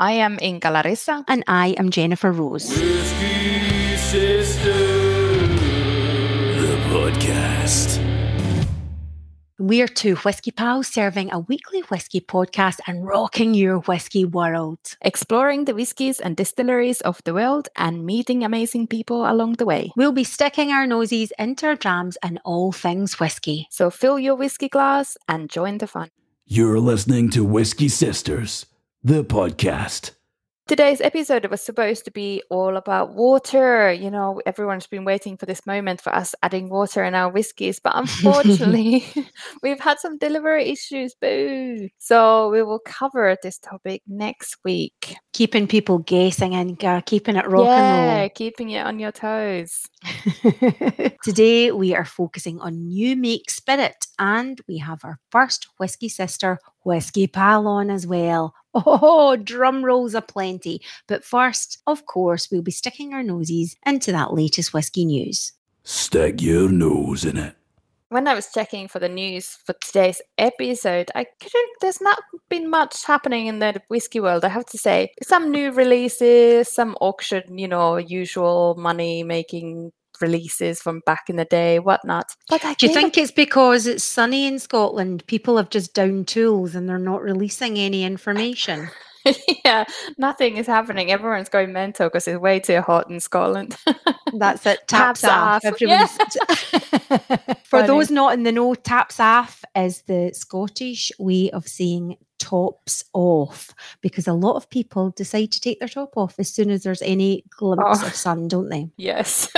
I am Inka Larissa. And I am Jennifer Rose. Whiskey Sisters, the podcast. We're two whiskey pals serving a weekly whiskey podcast and rocking your whiskey world. Exploring the whiskies and distilleries of the world and meeting amazing people along the way. We'll be sticking our noses into our drams and all things whiskey. So fill your whiskey glass and join the fun. You're listening to Whiskey Sisters, the podcast. Today's episode was supposed to be all about water. You know, everyone's been waiting for this moment for us adding water in our whiskies, but unfortunately, we've had some delivery issues, boo. So we will cover this topic next week. Keeping people guessing and keeping it rock and roll. Yeah, keeping it on your toes. Today, we are focusing on new make spirit, and we have our first whiskey sister, whiskey pal, on as well. Oh, drum rolls aplenty. But first, of course, we'll be sticking our noses into that latest whiskey news. Stick your nose in it. When I was checking for the news for today's episode, there's not been much happening in the whiskey world, I have to say. Some new releases, some auction, you know, usual money-making releases from back in the day, whatnot. But do you think it's because it's sunny in Scotland? People have just downed tools and they're not releasing any information. Yeah, nothing is happening. Everyone's going mental because it's way too hot in Scotland. That's it. Taps off. Yeah. For those not in the know, taps off is the Scottish way of saying tops off, because a lot of people decide to take their top off as soon as there's any glimpse of sun, don't they? Yes.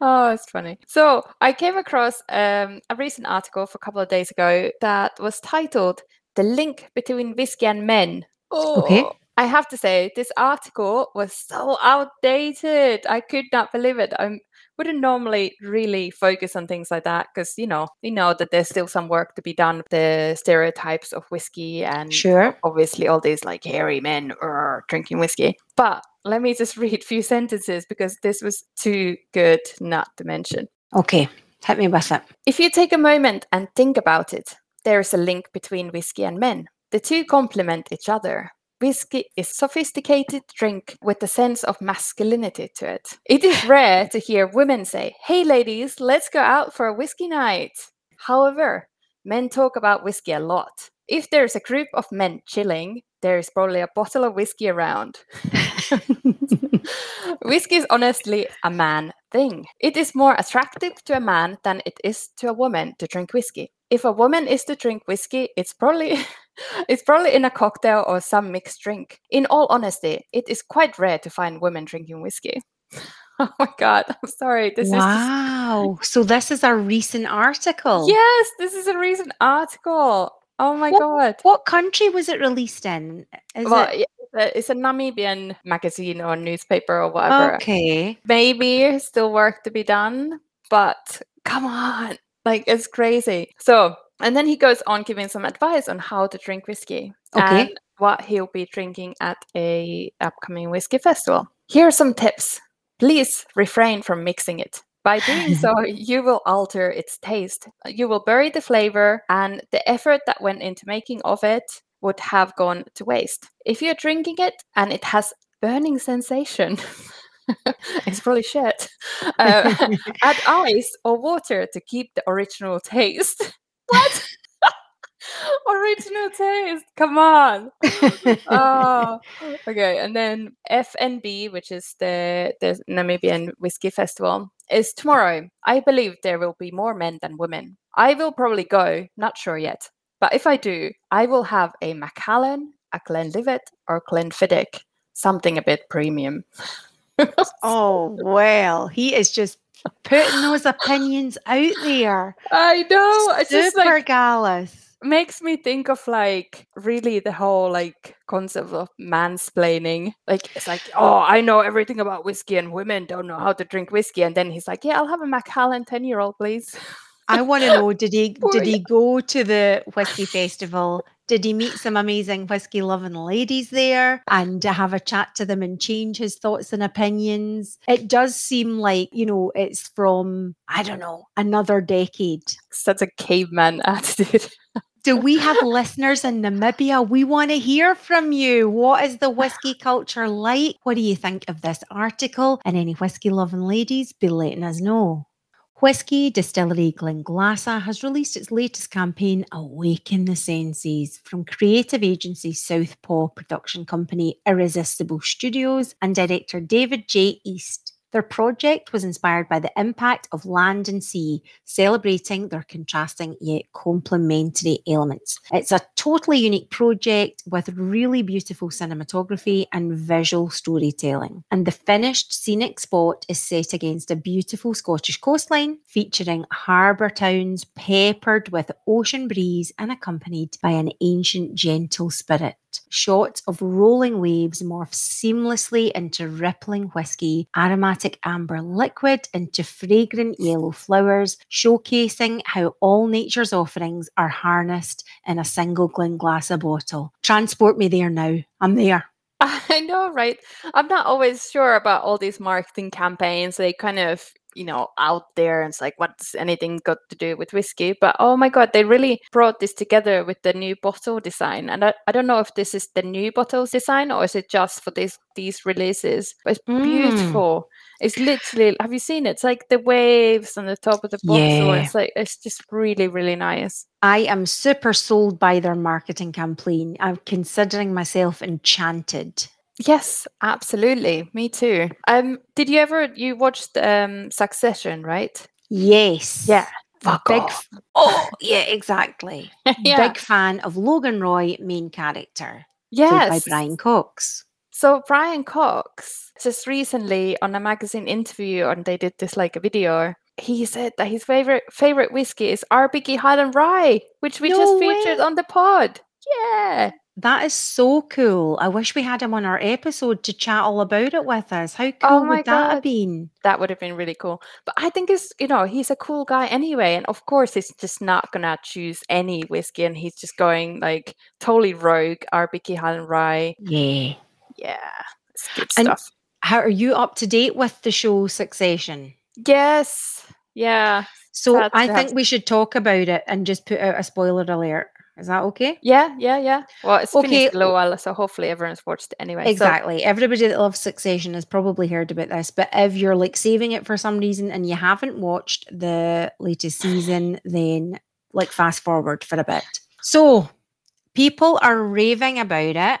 Oh, it's funny. So I came across a recent article for a couple of days ago that was titled "The Link Between Whiskey and Men." Oh, okay. I have to say, this article was so outdated. I could not believe it. I wouldn't normally really focus on things like that because, you know, we know that there's still some work to be done with the stereotypes of whiskey and obviously all these like hairy men drinking whiskey. But let me just read a few sentences because this was too good not to mention. Okay, hit me with it. If you take a moment and think about it, there is a link between whiskey and men. The two complement each other. Whiskey is a sophisticated drink with a sense of masculinity to it. It is rare to hear women say, "Hey ladies, let's go out for a whiskey night." However, men talk about whiskey a lot. If there's a group of men chilling, there is probably a bottle of whiskey around. Whiskey is honestly a man thing. It is more attractive to a man than it is to a woman to drink whiskey. If a woman is to drink whiskey, it's probably in a cocktail or some mixed drink. In all honesty, it is quite rare to find women drinking whiskey. Oh my God, I'm sorry. Wow. So this is a recent article. Yes, this is a recent article. Oh my God. What country was it released in? It's a Namibian magazine or newspaper or whatever. Okay. Maybe still work to be done, but come on. Like, it's crazy. So, and then he goes on giving some advice on how to drink whiskey and what he'll be drinking at a upcoming whiskey festival. Here are some tips. Please refrain from mixing it. By doing so, you will alter its taste. You will bury the flavor, and the effort that went into making of it would have gone to waste. If you're drinking it and it has burning sensation... it's probably shit. Add ice or water to keep the original taste. What? Original taste. Come on. Okay. And then FNB, which is the Namibian Whiskey Festival, is tomorrow. I believe there will be more men than women. I will probably go. Not sure yet. But if I do, I will have a Macallan, a Glenlivet, or Glenfiddich. Something a bit premium. Oh, well, he is just putting those opinions out there. I know. It's super just like, gallus. Makes me think of like really the whole like concept of mansplaining. Like, it's like, oh, I know everything about whiskey and women don't know how to drink whiskey. And then he's like, yeah, I'll have a Macallan 10-year-old, please. I want to know, did he go to the whiskey festival? Did he meet some amazing whiskey-loving ladies there and have a chat to them and change his thoughts and opinions? It does seem like, you know, it's from, I don't know, another decade. Such a caveman attitude. Do we have listeners in Namibia? We want to hear from you. What is the whiskey culture like? What do you think of this article? And any whiskey loving ladies, be letting us know. Whiskey distillery Glenglassaugh has released its latest campaign, Awaken the Senses, from creative agency Southpaw, production company Irresistible Studios, and director David J. East. Their project was inspired by the impact of land and sea, celebrating their contrasting yet complementary elements. It's a totally unique project with really beautiful cinematography and visual storytelling. And the finished scenic spot is set against a beautiful Scottish coastline, featuring harbour towns peppered with ocean breeze and accompanied by an ancient gentle spirit. Shots of rolling waves morph seamlessly into rippling whiskey, aromatic amber liquid into fragrant yellow flowers, showcasing how all nature's offerings are harnessed in a single Glenglassaugh bottle. Transport me there now. I'm there. I know, right? I'm not always sure about all these marketing campaigns. They kind of, you know, out there, and it's like, what's anything got to do with whiskey? But oh my god, they really brought this together with the new bottle design. And I don't know if this is the new bottles design or is it just for these releases, but it's beautiful. It's literally, have you seen it? It's like the waves on the top of the bottle. Yeah. It's like, it's just really, really nice. I am super sold by their marketing campaign. I'm considering myself enchanted. Yes, absolutely. Me too. Did you ever, you watched Succession, right? Yes. Yeah. Oh, yeah, exactly. Yeah. Big fan of Logan Roy, main character. Yes. Played by Brian Cox. So Brian Cox, just recently on a magazine interview, and they did this like a video, he said that his favorite whiskey is Ardbeg Highland Rye, which we just featured on the pod. Yeah. That is so cool. I wish we had him on our episode to chat all about it with us. How cool would that have been? That would have been really cool. But I think it's, you know, he's a cool guy anyway. And of course, he's just not going to choose any whiskey. And he's just going like totally rogue, Ardbeg Highland Rye. Yeah. Yeah. It's good stuff. How are you up to date with the show Succession? Yes. Yeah. So I think we should talk about it and just put out a spoiler alert. Is that okay? Yeah. Well, it's finished LOL, so hopefully everyone's watched it anyway. Exactly. So. Everybody that loves Succession has probably heard about this, but if you're like saving it for some reason and you haven't watched the latest season, then like fast forward for a bit. So people are raving about it.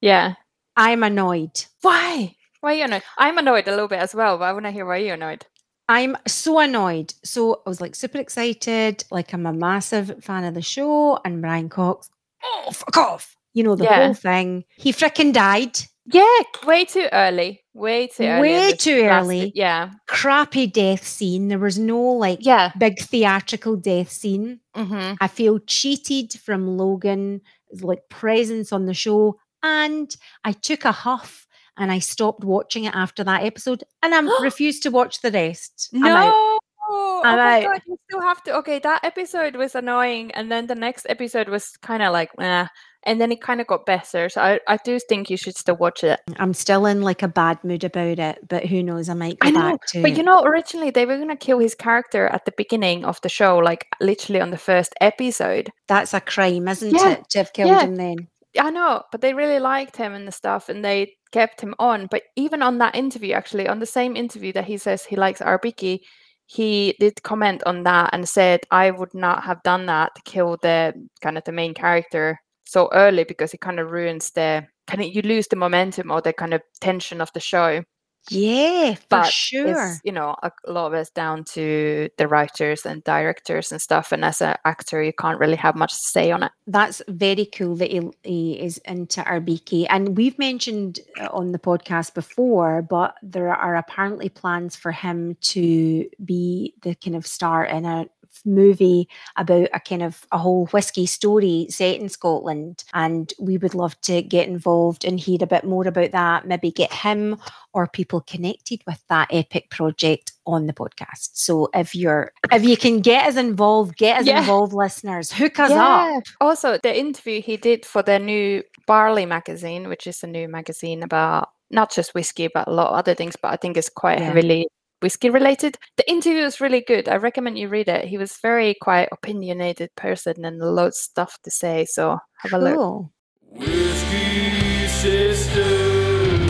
Yeah. I'm annoyed. Why? Why are you annoyed? I'm annoyed a little bit as well, but I want to hear why you're annoyed. I'm so annoyed. So I was like super excited. Like I'm a massive fan of the show. And Brian Cox, oh, fuck off. You know, the whole thing. He freaking died. Yeah, way too early. Way too early. Yeah. Crappy death scene. There was no like big theatrical death scene. Mm-hmm. I feel cheated from Logan, like presence on the show. And I took a huff. And I stopped watching it after that episode, and I refused to watch the rest. No, God, you still have to. Okay, that episode was annoying, and then the next episode was kind of like, eh, and then it kind of got better. So I do think you should still watch it. I'm still in like a bad mood about it, but who knows? I might go back to it. But you know, originally they were gonna kill his character at the beginning of the show, like literally on the first episode. That's a crime, isn't it? To have killed him then. I know, but they really liked him and the stuff, and they kept him on. But even on that interview, actually, on the same interview that he says he likes Ardbeg, he did comment on that and said, I would not have done that to kill the kind of the main character so early, because it kind of ruins the kind of, you lose the momentum or the kind of tension of the show. Yeah, but for sure. You know, a lot of it's down to the writers and directors and stuff. And as an actor, you can't really have much to say on it. That's very cool that he is into Ardbeg. And we've mentioned on the podcast before, but there are apparently plans for him to be the kind of star in a movie about a kind of a whole whiskey story set in Scotland, and we would love to get involved and hear a bit more about that, maybe get him or people connected with that epic project on the podcast. So if you can get us involved, listeners, hook us up. Also, the interview he did for the new Barley magazine, which is a new magazine about not just whiskey but a lot of other things, but I think it's quite heavily whiskey related. The interview is really good. I recommend you read it. He was very quite opinionated person and loads of stuff to say. So have a look. Whiskey Sisters,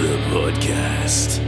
the podcast.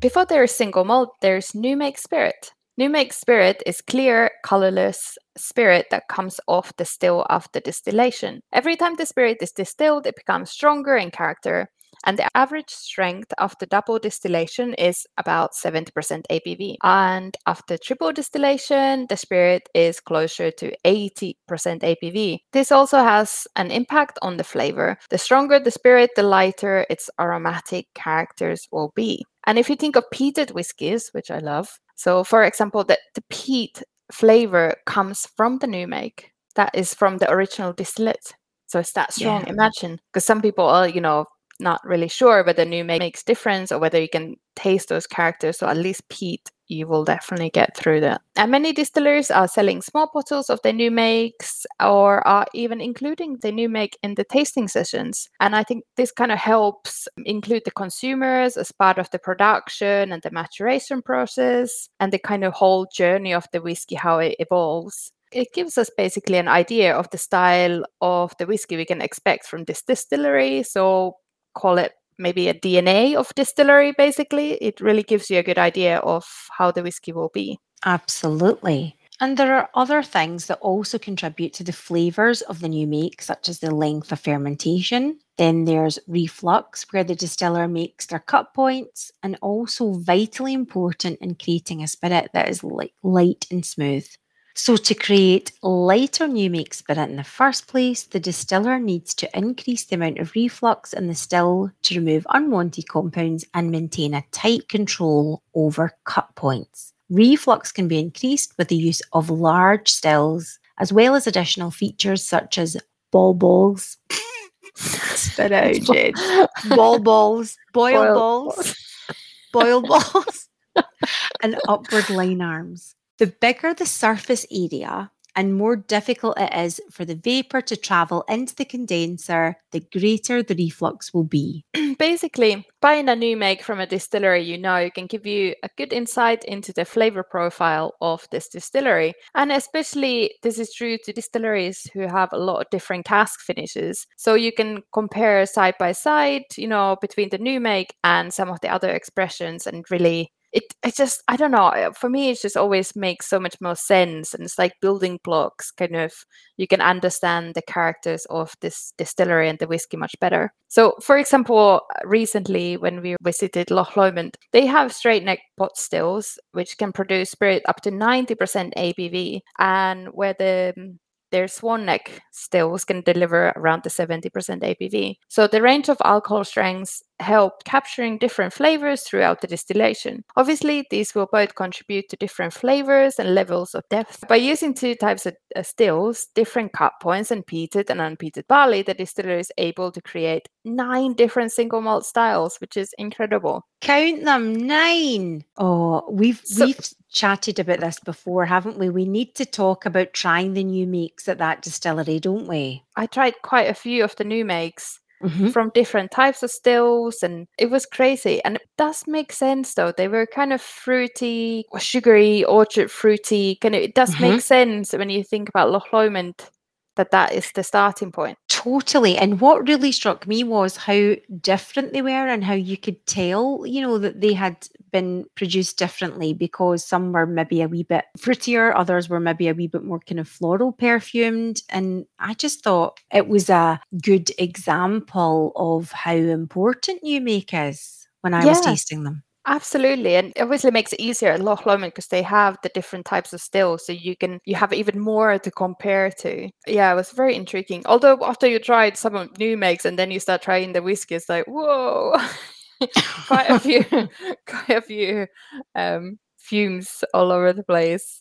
Before there is single malt, there is new make spirit. New make spirit is clear, colorless spirit that comes off the still after distillation. Every time the spirit is distilled, it becomes stronger in character, and the average strength after double distillation is about 70% ABV. And after triple distillation, the spirit is closer to 80% ABV. This also has an impact on the flavor. The stronger the spirit, the lighter its aromatic characters will be. And if you think of peated whiskies, which I love, so, for example, the peat flavor comes from the new make. That is from the original distillate. So it's that strong, imagine. Because some people are, you know, not really sure whether new make makes difference or whether you can taste those characters. So at least peat, you will definitely get through that. And many distillers are selling small bottles of their new makes or are even including the new make in the tasting sessions. And I think this kind of helps include the consumers as part of the production and the maturation process and the kind of whole journey of the whiskey, how it evolves. It gives us basically an idea of the style of the whiskey we can expect from this distillery. So call it maybe a DNA of distillery, basically. It really gives you a good idea of how the whiskey will be. Absolutely. And there are other things that also contribute to the flavours of the new make, such as the length of fermentation. Then there's reflux, where the distiller makes their cut points, and also vitally important in creating a spirit that is light and smooth. So to create lighter new make spirit in the first place, the distiller needs to increase the amount of reflux in the still to remove unwanted compounds and maintain a tight control over cut points. Reflux can be increased with the use of large stills, as well as additional features such as ball balls, spit out, Jed. Ball balls, boil balls, boil balls, and upward line arms. The bigger the surface area and more difficult it is for the vapour to travel into the condenser, the greater the reflux will be. Basically, buying a new make from a distillery you know it can give you a good insight into the flavour profile of this distillery. And especially this is true to distilleries who have a lot of different cask finishes. So you can compare side by side, you know, between the new make and some of the other expressions and really... It just, I don't know, for me, it just always makes so much more sense. And it's like building blocks, kind of, you can understand the characters of this distillery and the whiskey much better. So, for example, recently when we visited Loch Lomond, they have straight neck pot stills, which can produce spirit up to 90% ABV. And where their swan neck stills can deliver around the 70% ABV. So the range of alcohol strengths help capturing different flavors throughout the distillation. Obviously, these will both contribute to different flavors and levels of depth. By using two types of stills, different cut points, and peated and unpeated barley, the distiller is able to create 9 different single malt styles, which is incredible. Count them, 9. Oh, we've chatted about this before, haven't we? We need to talk about trying the new makes at that distillery, don't we? I tried quite a few of the new makes from different types of stills, and it was crazy. And it does make sense, though. They were kind of fruity, or sugary, orchard fruity. Kind of, it does make sense when you think about Loch Lomond that is the starting point. Totally. And what really struck me was how different they were and how you could tell, you know, that they had been produced differently, because some were maybe a wee bit fruitier, others were maybe a wee bit more kind of floral perfumed. And I just thought it was a good example of how important new make is when I was tasting them. Absolutely. And it obviously makes it easier at Loch Lomond because they have the different types of stills, so you have even more to compare to. Yeah, it was very intriguing. Although after you tried some of new makes and then you start trying the whiskey, it's like, whoa, quite a few fumes all over the place.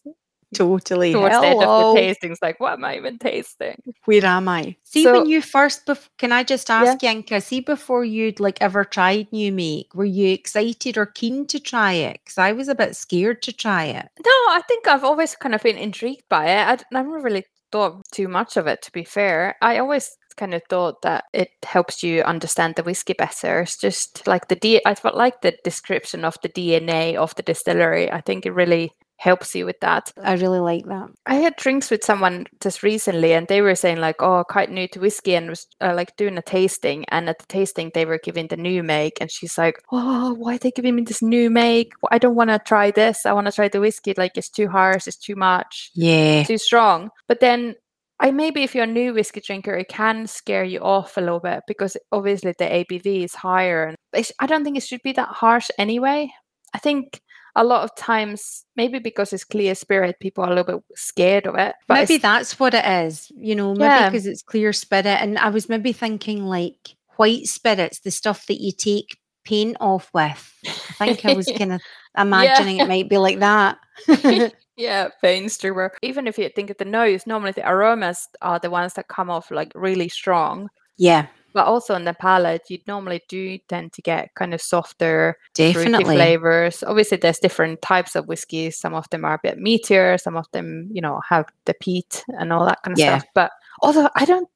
Totally. Towards the end of the tastings, like, what am I even tasting? Where am I? See, so, when you first, can I just ask, Inka, see, before you'd like ever tried new make, were you excited or keen to try it? Because I was a bit scared to try it. No, I think I've always kind of been intrigued by it. I never really thought too much of it, to be fair. I always kind of thought that it helps you understand the whiskey better. It's just like I felt like the description of the DNA of the distillery. I think it really helps you with that. I really like that. I had drinks with someone just recently and they were saying like, oh, quite new to whiskey, and was like doing a tasting, and at the tasting they were giving the new make, and she's like, oh, why are they giving me this new make? I don't want to try this. I want to try the whiskey. Like, it's too harsh, it's too much, it's too strong. But then maybe if you're a new whiskey drinker, it can scare you off a little bit because obviously the ABV is higher, and I don't think it should be that harsh anyway. I think a lot of times, maybe because it's clear spirit, people are a little bit scared of it. But maybe that's what it is, you know, maybe because it's clear spirit. And I was maybe thinking like white spirits, the stuff that you take paint off with. I think I was kind of imagining it might be like that. Yeah, paint stirrer. Even if you think of the nose, normally the aromas are the ones that come off like really strong. Yeah. But also on the palate, you normally do tend to get kind of softer, fruity flavors. Obviously, there's different types of whiskies. Some of them are a bit meatier. Some of them, you know, have the peat and all that kind of stuff. But although I don't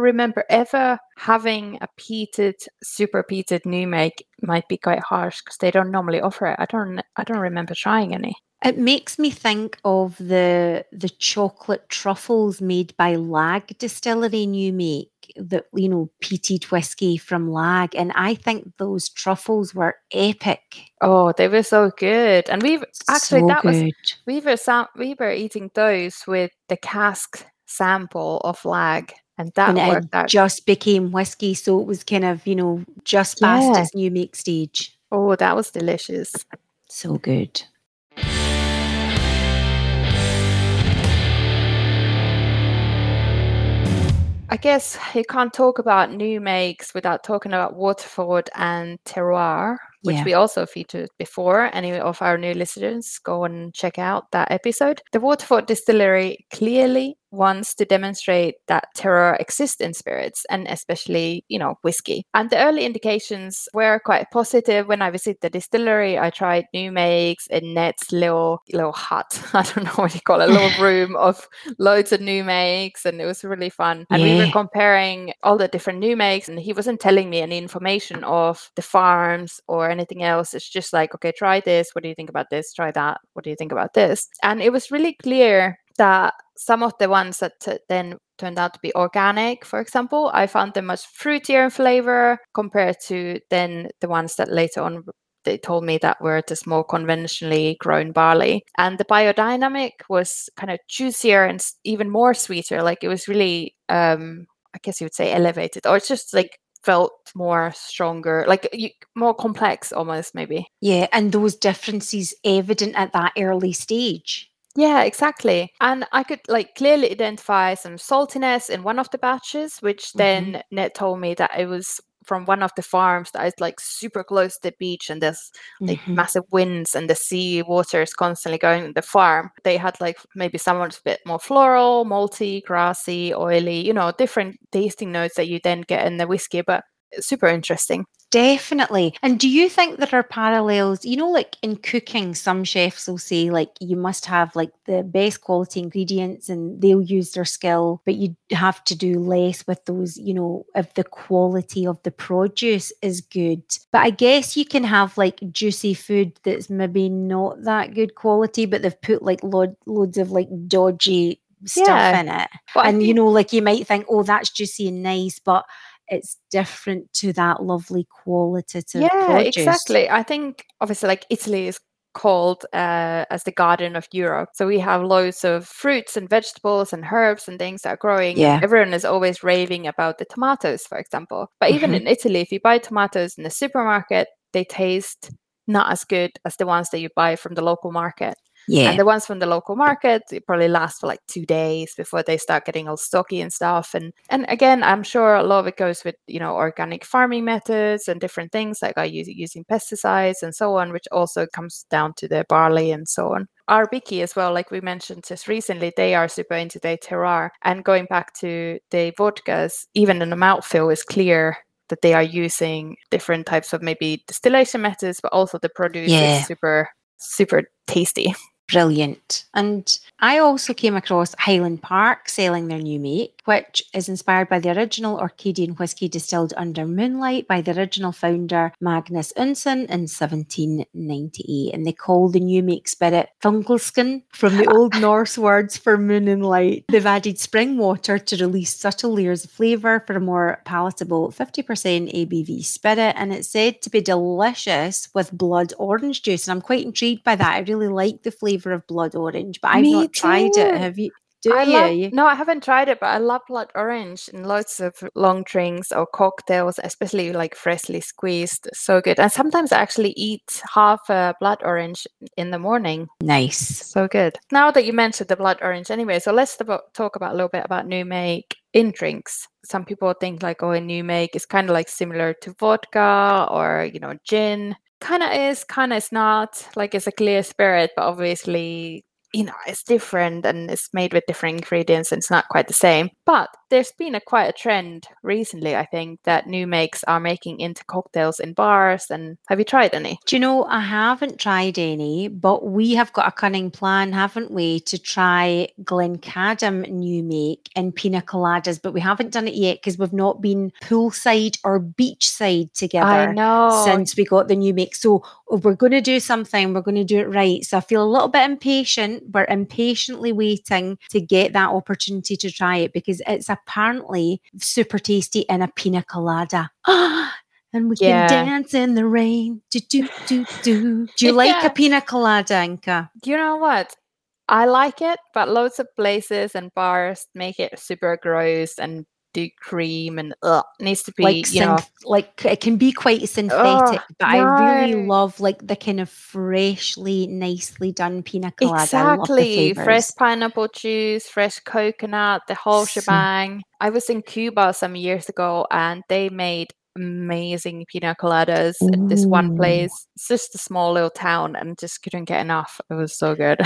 remember ever having a peated, super peated new make. Might be quite harsh because they don't normally offer it. I don't remember trying any. It makes me think of the chocolate truffles made by Lag Distillery New Make, that, you know, peated whiskey from Lag, and I think those truffles were epic. Oh, they were so good. And we've actually we were eating those with the cask sample of Lag. And that just became whiskey, so it was kind of, you know, just past its new make stage. Oh, that was delicious. So good. I guess you can't talk about new makes without talking about Waterford and Terroir, which we also featured before. Any of our new listeners, go and check out that episode. The Waterford distillery clearly wants to demonstrate that terroir exists in spirits, and especially, you know, whiskey. And the early indications were quite positive. When I visited the distillery, I tried new makes in Ned's little hut. I don't know what you call it, a little room of loads of new makes, and it was really fun. And we were comparing all the different new makes, and he wasn't telling me any information of the farms or anything else. It's just like, okay, try this. What do you think about this? Try that. What do you think about this? And it was really clear that some of the ones that then turned out to be organic, for example, I found them much fruitier in flavor compared to then the ones that later on they told me that were just more conventionally grown barley. And the biodynamic was kind of juicier and even more sweeter. Like, it was really, I guess you would say, elevated, or it's just like felt more stronger, like more complex almost, maybe. Yeah, and those differences evident at that early stage. Yeah, exactly. And I could like clearly identify some saltiness in one of the batches, which then Ned told me that it was from one of the farms that is like super close to the beach, and there's like massive winds and the sea water is constantly going in the farm. They had like maybe someone's a bit more floral, malty, grassy, oily, you know, different tasting notes that you then get in the whiskey, but super interesting. Definitely. And do you think there are parallels, you know, like in cooking, some chefs will say like you must have like the best quality ingredients and they'll use their skill, but you have to do less with those, you know, if the quality of the produce is good. But I guess you can have like juicy food that's maybe not that good quality, but they've put like loads of like dodgy stuff in it. Well, and you know, like you might think, oh, that's juicy and nice, but it's different to that lovely qualitative produce. Yeah, exactly. I think obviously like Italy is called as the garden of Europe. So we have loads of fruits and vegetables and herbs and things that are growing. Yeah. Everyone is always raving about the tomatoes, for example. But even in Italy, if you buy tomatoes in the supermarket, they taste not as good as the ones that you buy from the local market. Yeah. And the ones from the local market, it probably lasts for like 2 days before they start getting all stocky and stuff. And again, I'm sure a lot of it goes with, you know, organic farming methods and different things like using pesticides and so on, which also comes down to the barley and so on. Ardbeg as well, like we mentioned just recently, they are super into their terroir. And going back to the vodkas, even in the mouthfeel is clear that they are using different types of maybe distillation methods, but also the produce is super, super tasty. Brilliant. And I also came across Highland Park selling their new make, which is inspired by the original Orcadian whisky distilled under moonlight by the original founder Magnus Unson in 1798. And they call the new make spirit Thungelskin from the Old Norse words for moon and light. They've added spring water to release subtle layers of flavour for a more palatable 50% ABV spirit. And it's said to be delicious with blood orange juice. And I'm quite intrigued by that. I really like the flavour of blood orange, but I've not tried it. Have you? No, I haven't tried it, but I love blood orange in lots of long drinks or cocktails, especially like freshly squeezed. So good. And sometimes I actually eat half a blood orange in the morning. Nice. So good. Now that you mentioned the blood orange anyway, so let's talk about a little bit about new make in drinks. Some people think like, oh, a new make is kind of like similar to vodka or, you know, gin. Kind of is, kind of is not. Like it's a clear spirit, but obviously, you know, it's different and it's made with different ingredients and it's not quite the same. But there's been quite a trend recently, I think, that new makes are making into cocktails in bars. And have you tried any? Do you know, I haven't tried any, but we have got a cunning plan, haven't we, to try Glencadam new make and pina coladas, but we haven't done it yet because we've not been poolside or beachside together. I know. Since we got the new make. So if we're going to do something, we're going to do it right. So I feel a little bit impatient. We're impatiently waiting to get that opportunity to try it because it's apparently super tasty in a pina colada. And we can dance in the rain. Do, do, do, do. Do you like a pina colada, Inka? You know what? I like it, but loads of places and bars make it super gross and do cream and needs to be like, you know, like it can be quite synthetic, but no. I really love like the kind of freshly, nicely done pina colada. Exactly, fresh pineapple juice, fresh coconut, the whole shebang. I was in Cuba some years ago, and they made amazing pina coladas at this one place. It's just a small little town, and just couldn't get enough. It was so good.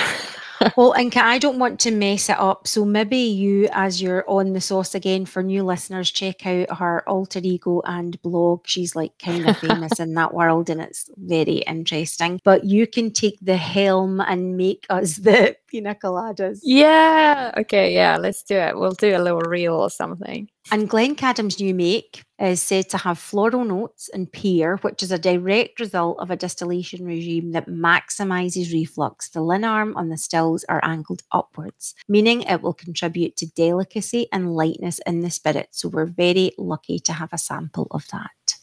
Well, Inka, I don't want to mess it up, so maybe you, as you're on the sauce again for new listeners, check out her alter ego and blog. She's like kind of famous in that world, and it's very interesting. But you can take the helm and make us the pina coladas. Yeah, okay, yeah, let's do it. We'll do a little reel or something. And Glencadam's new make is said to have floral notes and pear, which is a direct result of a distillation regime that maximises reflux. The lin arm on the stills are angled upwards, meaning it will contribute to delicacy and lightness in the spirit. So we're very lucky to have a sample of that.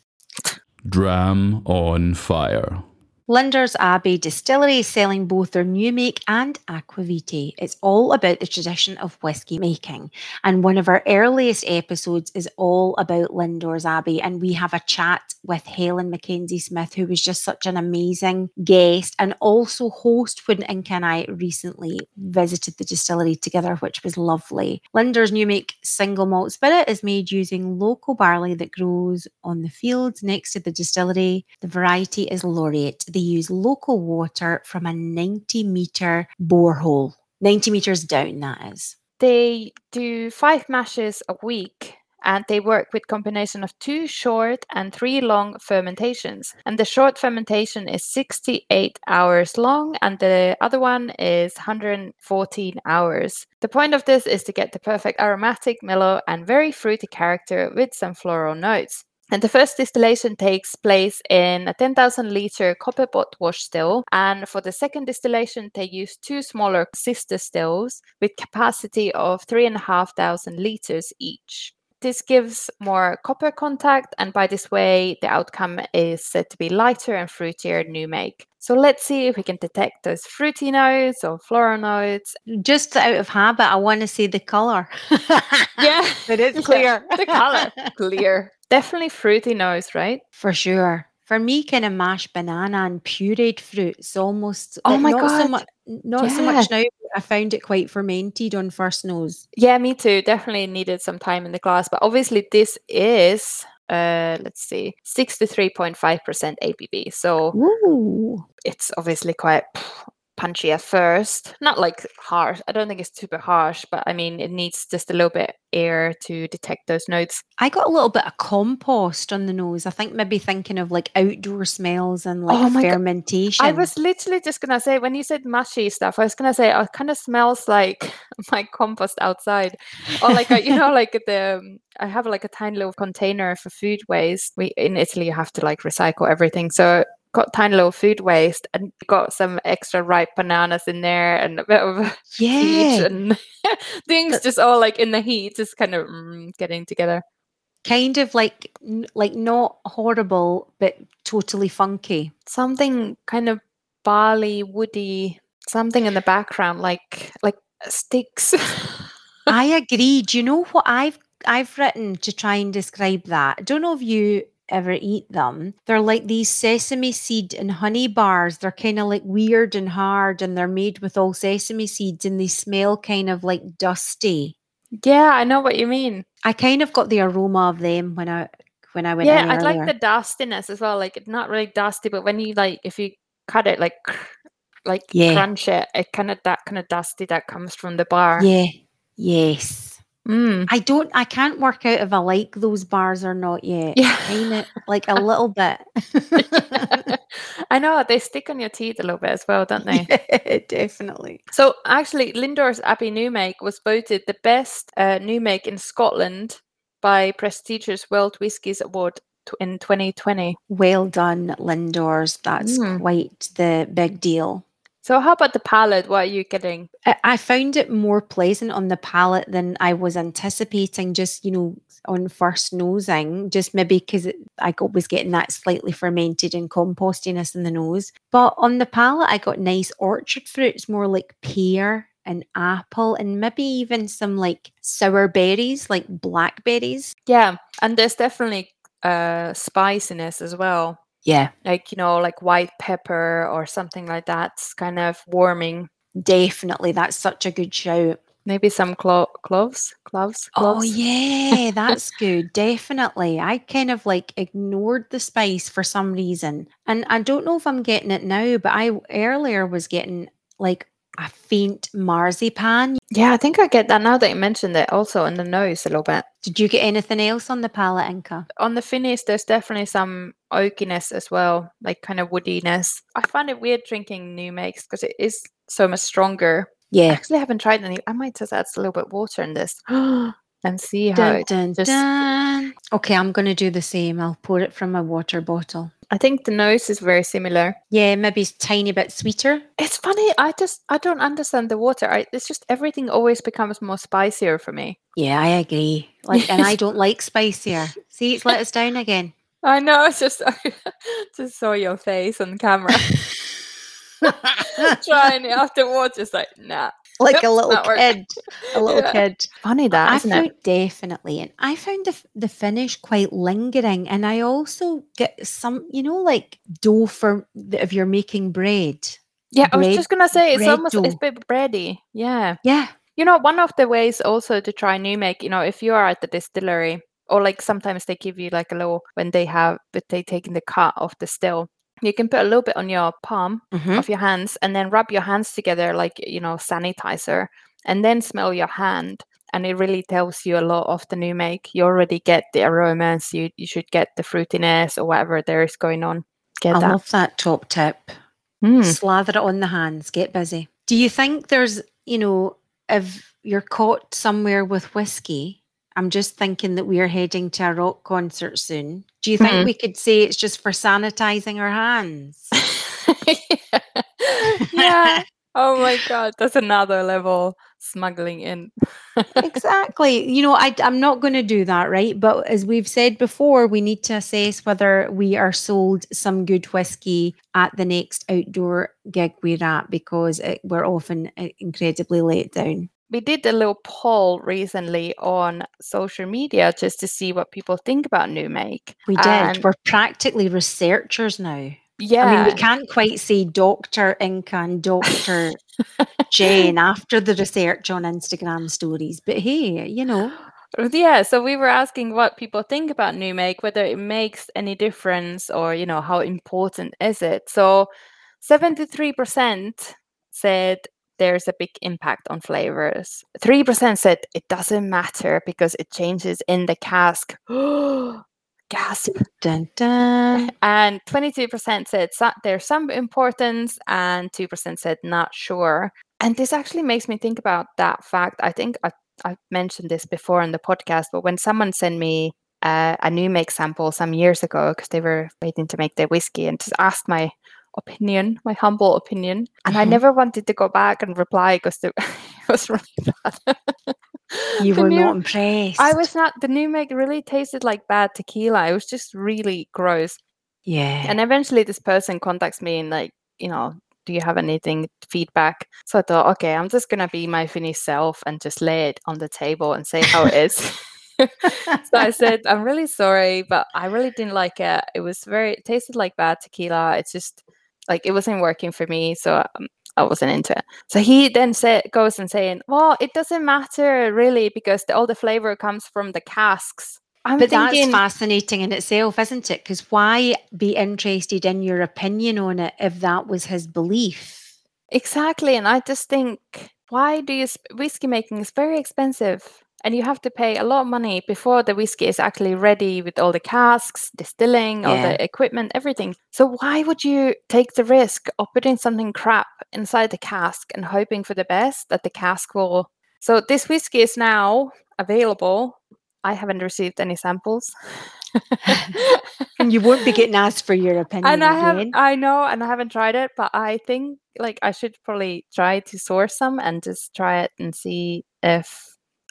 Dram on fire. Lindores Abbey Distillery is selling both their new make and aquavitae. It's all about the tradition of whisky making. And one of our earliest episodes is all about Lindores Abbey. And we have a chat with Helen Mackenzie Smith, who was just such an amazing guest and also host when Inka and I recently visited the distillery together, which was lovely. Lindores new make single malt spirit is made using local barley that grows on the fields next to the distillery. The variety is Laureate. They use local water from a 90-metre borehole. 90 metres down, that is. They do 5 mashes a week, and they work with combination of 2 short and 3 long fermentations. And the short fermentation is 68 hours long, and the other one is 114 hours. The point of this is to get the perfect aromatic, mellow, and very fruity character with some floral notes. And the first distillation takes place in a 10,000-litre copper pot wash still. And for the second distillation, they use 2 smaller sister stills with capacity of 3,500 litres each. This gives more copper contact, and by this way, the outcome is said to be lighter and fruitier new make. So let's see if we can detect those fruity notes or floral notes. Just out of habit, I want to see the colour. Yeah. It is clear. The colour. Clear. Definitely fruity notes, right? For sure. For me, kind of mashed banana and pureed fruits almost. Oh my God. So much now. I found it quite fermented on first nose. Yeah, me too. Definitely needed some time in the glass. But obviously this is, let's see, 63.5% ABV. So It's obviously quite punchy at first, not like harsh. I don't think it's super harsh, but I mean, it needs just a little bit air to detect those notes. I got a little bit of compost on the nose. I think maybe thinking of like outdoor smells and like fermentation. I was literally just going to say, when you said mushy stuff, I was going to say, oh, it kind of smells like my compost outside. Or like, you know, like I have like a tiny little container for food waste. In Italy, you have to like recycle everything. So got tiny little food waste and got some extra ripe bananas in there and a bit of peach and things just all like in the heat, just kind of getting together. Kind of like not horrible, but totally funky. Something kind of barley, woody, something in the background, like sticks. I agree. Do you know what I've written to try and describe that? I don't know if you ever eat them. They're like these sesame seed and honey bars. They're kind of like weird and hard, and they're made with all sesame seeds, and they smell kind of like dusty. Yeah, I know what you mean. I kind of got the aroma of them when I went in earlier. Like the dustiness as well. Like, not really dusty, but when you like, if you cut it, crunch it, that kind of dusty that comes from the bar. Yeah. Yes. Mm. I can't work out if I like those bars or not yet. Yeah. Like a little bit. I know, they stick on your teeth a little bit as well, don't they? Yeah, definitely. So actually, Lindores Abbey new make was voted the best new make in Scotland by prestigious World Whiskies Award in 2020. Well done, Lindores. That's quite the big deal. So how about the palate? What are you getting? I found it more pleasant on the palate than I was anticipating, just, you know, on first nosing, just maybe because I was getting that slightly fermented and compostiness in the nose. But on the palate, I got nice orchard fruits, more like pear and apple, and maybe even some like sour berries, like blackberries. Yeah, and there's definitely spiciness as well. Yeah. Like, you know, like white pepper or something like that's kind of warming. Definitely. That's such a good shout. Maybe some cloves. Oh, yeah. That's good. Definitely. I kind of like ignored the spice for some reason. And I don't know if I'm getting it now, but I earlier was getting like a faint marzipan. Yeah, I think I get that now that you mentioned it also in the nose a little bit. Did you get anything else on the palate, Inka? On the finish, there's definitely some oakiness as well, like kind of woodiness. I find it weird drinking new makes because it is so much stronger. Yeah. I actually haven't tried any. I might just add a little bit of water in this and see how Okay, I'm going to do the same. I'll pour it from my water bottle. I think the nose is very similar. Yeah, maybe it's a tiny bit sweeter. It's funny. I don't understand the water. It's just everything always becomes more spicier for me. Yeah, I agree. Like, and I don't like spicier. See, it's let us down again. I know. It's just, I saw your face on camera. Trying it afterwards, just like, nah. Like a little kid. Funny that, isn't it? Definitely. And I found the finish quite lingering. And I also get some, you know, like dough for if you're making bread. Yeah, I was just going to say, it's almost a bit bready. Yeah. Yeah. You know, one of the ways also to try new make, you know, if you are at the distillery or like sometimes they give you like a little, when they taking the cut off the still. You can put a little bit on your palm of your hands and then rub your hands together like, you know, sanitizer, and then smell your hand. And it really tells you a lot of the new make. You already get the aromas. You should get the fruitiness or whatever there is going on. I love that top tip. Slather it on the hands. Get busy. Do you think there's, you know, if you're caught somewhere with whiskey, I'm just thinking that we are heading to a rock concert soon. Do you think we could say it's just for sanitizing our hands? Yeah. Oh my God, that's another level smuggling in. Exactly. You know, I'm not going to do that, right? But as we've said before, we need to assess whether we are sold some good whiskey at the next outdoor gig we're at, because we're often incredibly let down. We did a little poll recently on social media just to see what people think about new make. We did. We're practically researchers now. Yeah. I mean, we can't quite say Dr. Inka and Dr. Jane after the research on Instagram stories. But hey, you know. Yeah, so we were asking what people think about new make, whether it makes any difference or, you know, how important is it. So 73% said there's a big impact on flavors. 3% said it doesn't matter because it changes in the cask. Gasp. Dun, dun. And 22% said there's some importance, and 2% said not sure. And this actually makes me think about that fact. I think I've mentioned this before on the podcast, but when someone sent me a new make sample some years ago because they were waiting to make their whiskey and just asked my opinion, my humble opinion, and I never wanted to go back and reply because it was really bad. You were not impressed. I was not. The new make really tasted like bad tequila. It was just really gross. Yeah. And eventually this person contacts me and like, you know, do you have anything feedback? So I thought, okay, I'm just going to be my Finnish self and just lay it on the table and say how it is. So I said, I'm really sorry, but I really didn't like it. It tasted like bad tequila. It's just like, it wasn't working for me. So I wasn't into it. So he then goes and saying, well, it doesn't matter really because all the flavor comes from the casks. That's fascinating in itself, isn't it? Because why be interested in your opinion on it if that was his belief? Exactly. And I just think, why do you... Whiskey making is very expensive. And you have to pay a lot of money before the whiskey is actually ready with all the casks, distilling, all the equipment, everything. So why would you take the risk of putting something crap inside the cask and hoping for the best that the cask will... So this whiskey is now available. I haven't received any samples. And you won't be getting asked for your opinion and I haven't tried it, but I think like I should probably try to source some and just try it and see if...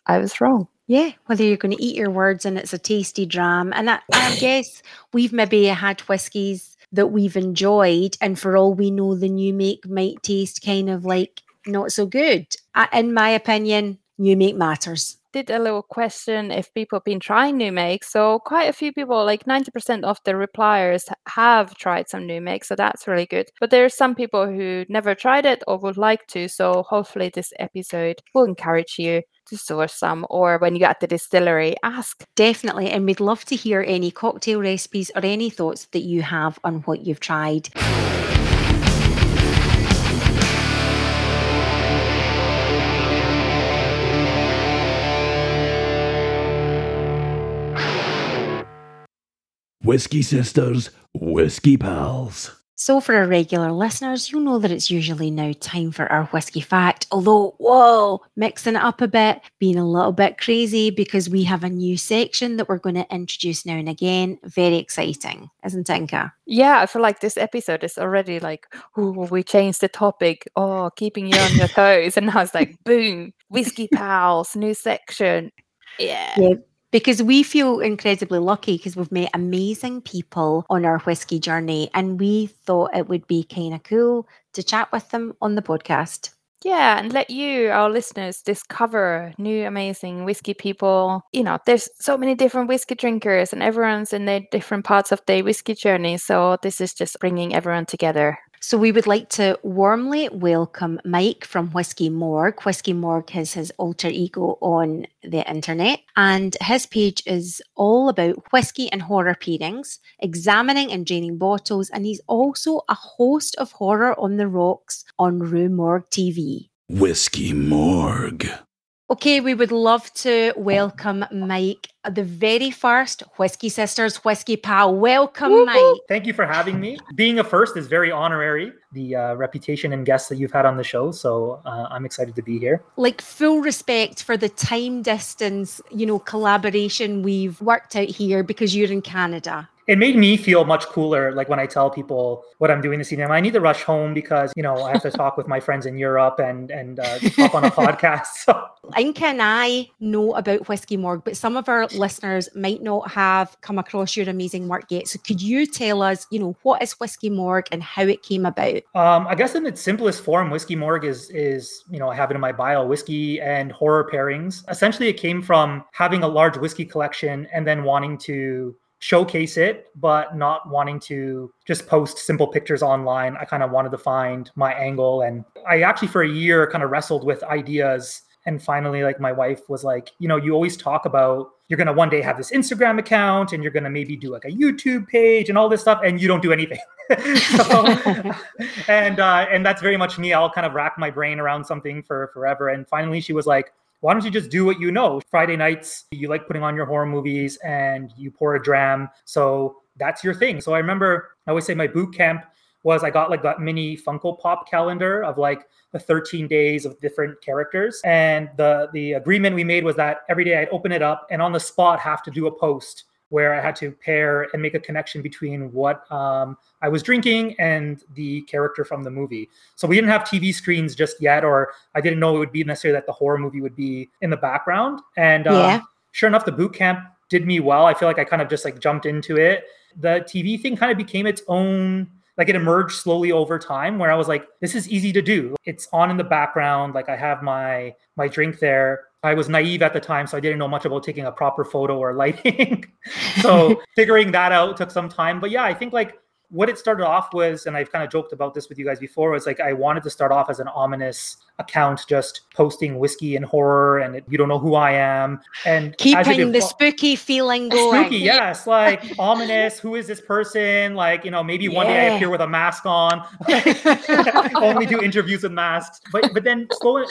I was wrong. Yeah, whether you're going to eat your words and it's a tasty dram. And I guess we've maybe had whiskies that we've enjoyed and for all we know the new make might taste kind of like not so good. In my opinion, new make matters. Did a little question if people have been trying new makes. So quite a few people, like 90% of the repliers have tried some new makes. So that's really good. But there are some people who never tried it or would like to. So hopefully this episode will encourage you to source some, or when you're at the distillery, ask. Definitely. And we'd love to hear any cocktail recipes or any thoughts that you have on what you've tried. Whiskey Sisters, Whiskey Pals. So for our regular listeners, you'll know that it's usually now time for our Whiskey Fact, although, whoa, mixing it up a bit, being a little bit crazy because we have a new section that we're going to introduce now and again. Very exciting, isn't it, Inka? Yeah, I feel like this episode is already like, ooh, we changed the topic, oh, keeping you on your toes. And now it's like, boom, Whiskey Pals, new section. Yeah. Yep. Because we feel incredibly lucky because we've met amazing people on our whiskey journey and we thought it would be kind of cool to chat with them on the podcast. Yeah, and let you, our listeners, discover new amazing whiskey people. You know, there's so many different whiskey drinkers and everyone's in their different parts of their whiskey journey. So this is just bringing everyone together. So we would like to warmly welcome Mike from Whiskey Morgue. Whiskey Morgue is his alter ego on the internet. And his page is all about whiskey and horror pairings, examining and draining bottles. And he's also a host of Horror on the Rocks on Rue Morgue TV. Whiskey Morgue. Okay, we would love to welcome Mike, the very first Whiskey Sisters Whiskey Pal. Welcome, woo-hoo. Mike. Thank you for having me. Being a first is very honorary, the reputation and guests that you've had on the show. So I'm excited to be here. Like, full respect for the time distance, you know, collaboration we've worked out here because you're in Canada. It made me feel much cooler, like when I tell people what I'm doing this evening. I need to rush home because, you know, I have to talk with my friends in Europe and hop on a podcast. So. Inka and I know about Whiskey Morgue, but some of our listeners might not have come across your amazing work yet. So could you tell us, you know, what is Whiskey Morgue and how it came about? I guess in its simplest form, Whiskey Morgue is, you know, I have it in my bio, whiskey and horror pairings. Essentially, it came from having a large whiskey collection and then wanting to showcase it, but not wanting to just post simple pictures online. I kind of wanted to find my angle. And I actually, for a year, kind of wrestled with ideas And finally, like, my wife was like, you know, you always talk about you're going to one day have this Instagram account and you're going to maybe do like a YouTube page and all this stuff, and you don't do anything. And that's very much me. I'll kind of rack my brain around something for forever. And finally, she was like, why don't you just do what you know? Friday nights, you like putting on your horror movies and you pour a dram. So that's your thing. So I remember, I always say my boot camp was I got like that mini Funko Pop calendar of like the 13 days of different characters. And the agreement we made was that every day I'd open it up and on the spot have to do a post where I had to pair and make a connection between what I was drinking and the character from the movie. So we didn't have TV screens just yet, or I didn't know it would be necessary that the horror movie would be in the background. And sure enough, the boot camp did me well. I feel like I kind of just like jumped into it. The TV thing kind of became its own, like it emerged slowly over time where I was like, this is easy to do. It's on in the background. Like I have my drink there. I was naive at the time, so I didn't know much about taking a proper photo or lighting. So figuring that out took some time. But yeah, I think like what it started off was, and I've kind of joked about this with you guys before, was like I wanted to start off as an ominous account, just posting whiskey and horror and you don't know who I am. And keeping the spooky feeling going. Spooky, yes. Like ominous, who is this person? Like, you know, maybe one day I appear with a mask on. Only do interviews with masks. But then slowly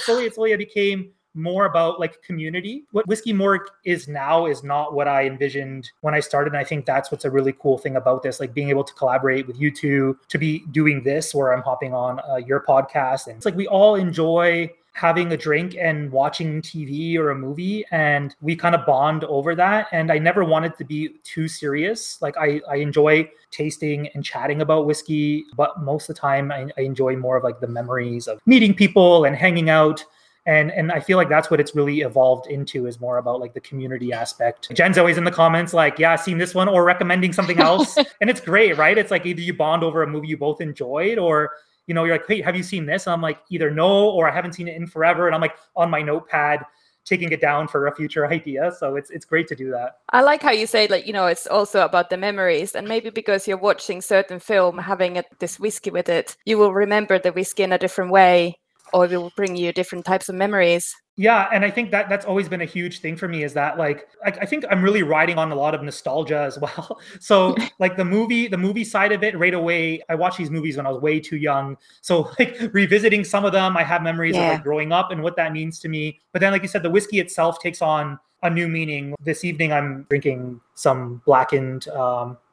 it became more about like community. What Whiskey Morgue is now is not what I envisioned when I started. And I think that's what's a really cool thing about this, like being able to collaborate with you two to be doing this where I'm hopping on your podcast. And it's like we all enjoy having a drink and watching TV or a movie, and we kind of bond over that. And I never wanted to be too serious. Like I enjoy tasting and chatting about whiskey, but most of the time I enjoy more of like the memories of meeting people and hanging out. And I feel like that's what it's really evolved into, is more about like the community aspect. Jen's always in the comments like, yeah, seen this one, or recommending something else. And it's great, right? It's like either you bond over a movie you both enjoyed, or, you know, you're like, hey, have you seen this? And I'm like, either no, or I haven't seen it in forever. And I'm like on my notepad, taking it down for a future idea. So it's great to do that. I like how you say, like, you know, it's also about the memories, and maybe because you're watching certain film, having this whiskey with it, you will remember the whiskey in a different way, or it will bring you different types of memories. Yeah, and I think that that's always been a huge thing for me, is that like, I think I'm really riding on a lot of nostalgia as well. So like the movie side of it right away, I watched these movies when I was way too young. So like revisiting some of them, I have memories of like growing up and what that means to me. But then like you said, the whiskey itself takes on a new meaning. This evening, I'm drinking some Blackened,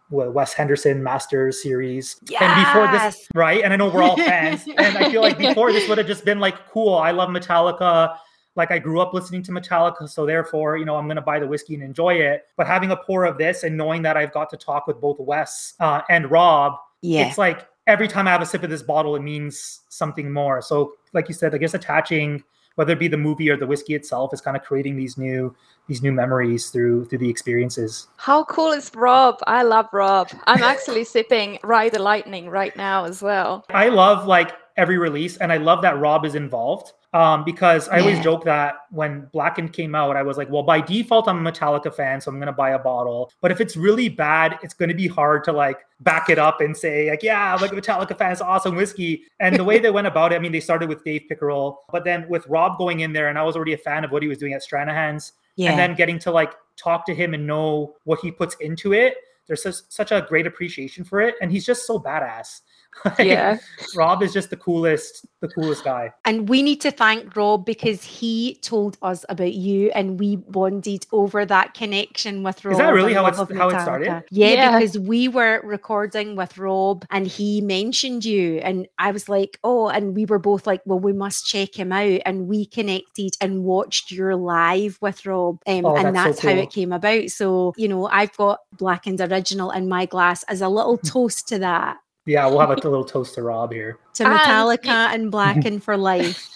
Wes Henderson Masters series. Yes! And before this, right? And I know we're all fans. And I feel like before this would have just been like, cool, I love Metallica. Like I grew up listening to Metallica, so therefore, you know, I'm going to buy the whiskey and enjoy it. But having a pour of this and knowing that I've got to talk with both Wes and Rob, it's like every time I have a sip of this bottle, it means something more. So like you said, I guess attaching, whether it be the movie or the whiskey itself, is kind of creating these new memories through the experiences. How cool is Rob? I love Rob. I'm actually sipping Ride the Lightning right now as well. I love like every release, and I love that Rob is involved because I always joke that when Blackened came out, I was like, well, by default, I'm a Metallica fan, so I'm going to buy a bottle. But if it's really bad, it's going to be hard to like back it up and say like, yeah, I'm like a Metallica fan, it's awesome whiskey. And the way they went about it, I mean, they started with Dave Pickerel, but then with Rob going in there, and I was already a fan of what he was doing at Stranahan's, and then getting to like talk to him and know what he puts into it, there's such a great appreciation for it. And he's just so badass. Rob is just the coolest guy. And we need to thank Rob because he told us about you and we bonded over that connection with Rob. Is that really how it started? Yeah, because we were recording with Rob and he mentioned you and I was like, oh, and we were both like, well, we must check him out. And we connected and watched your live with Rob. That's how it came about. So, you know, I've got Blackened Original in my glass as a little toast to that. Yeah, we'll have a little toast to Rob here. To Metallica and Blackened for life.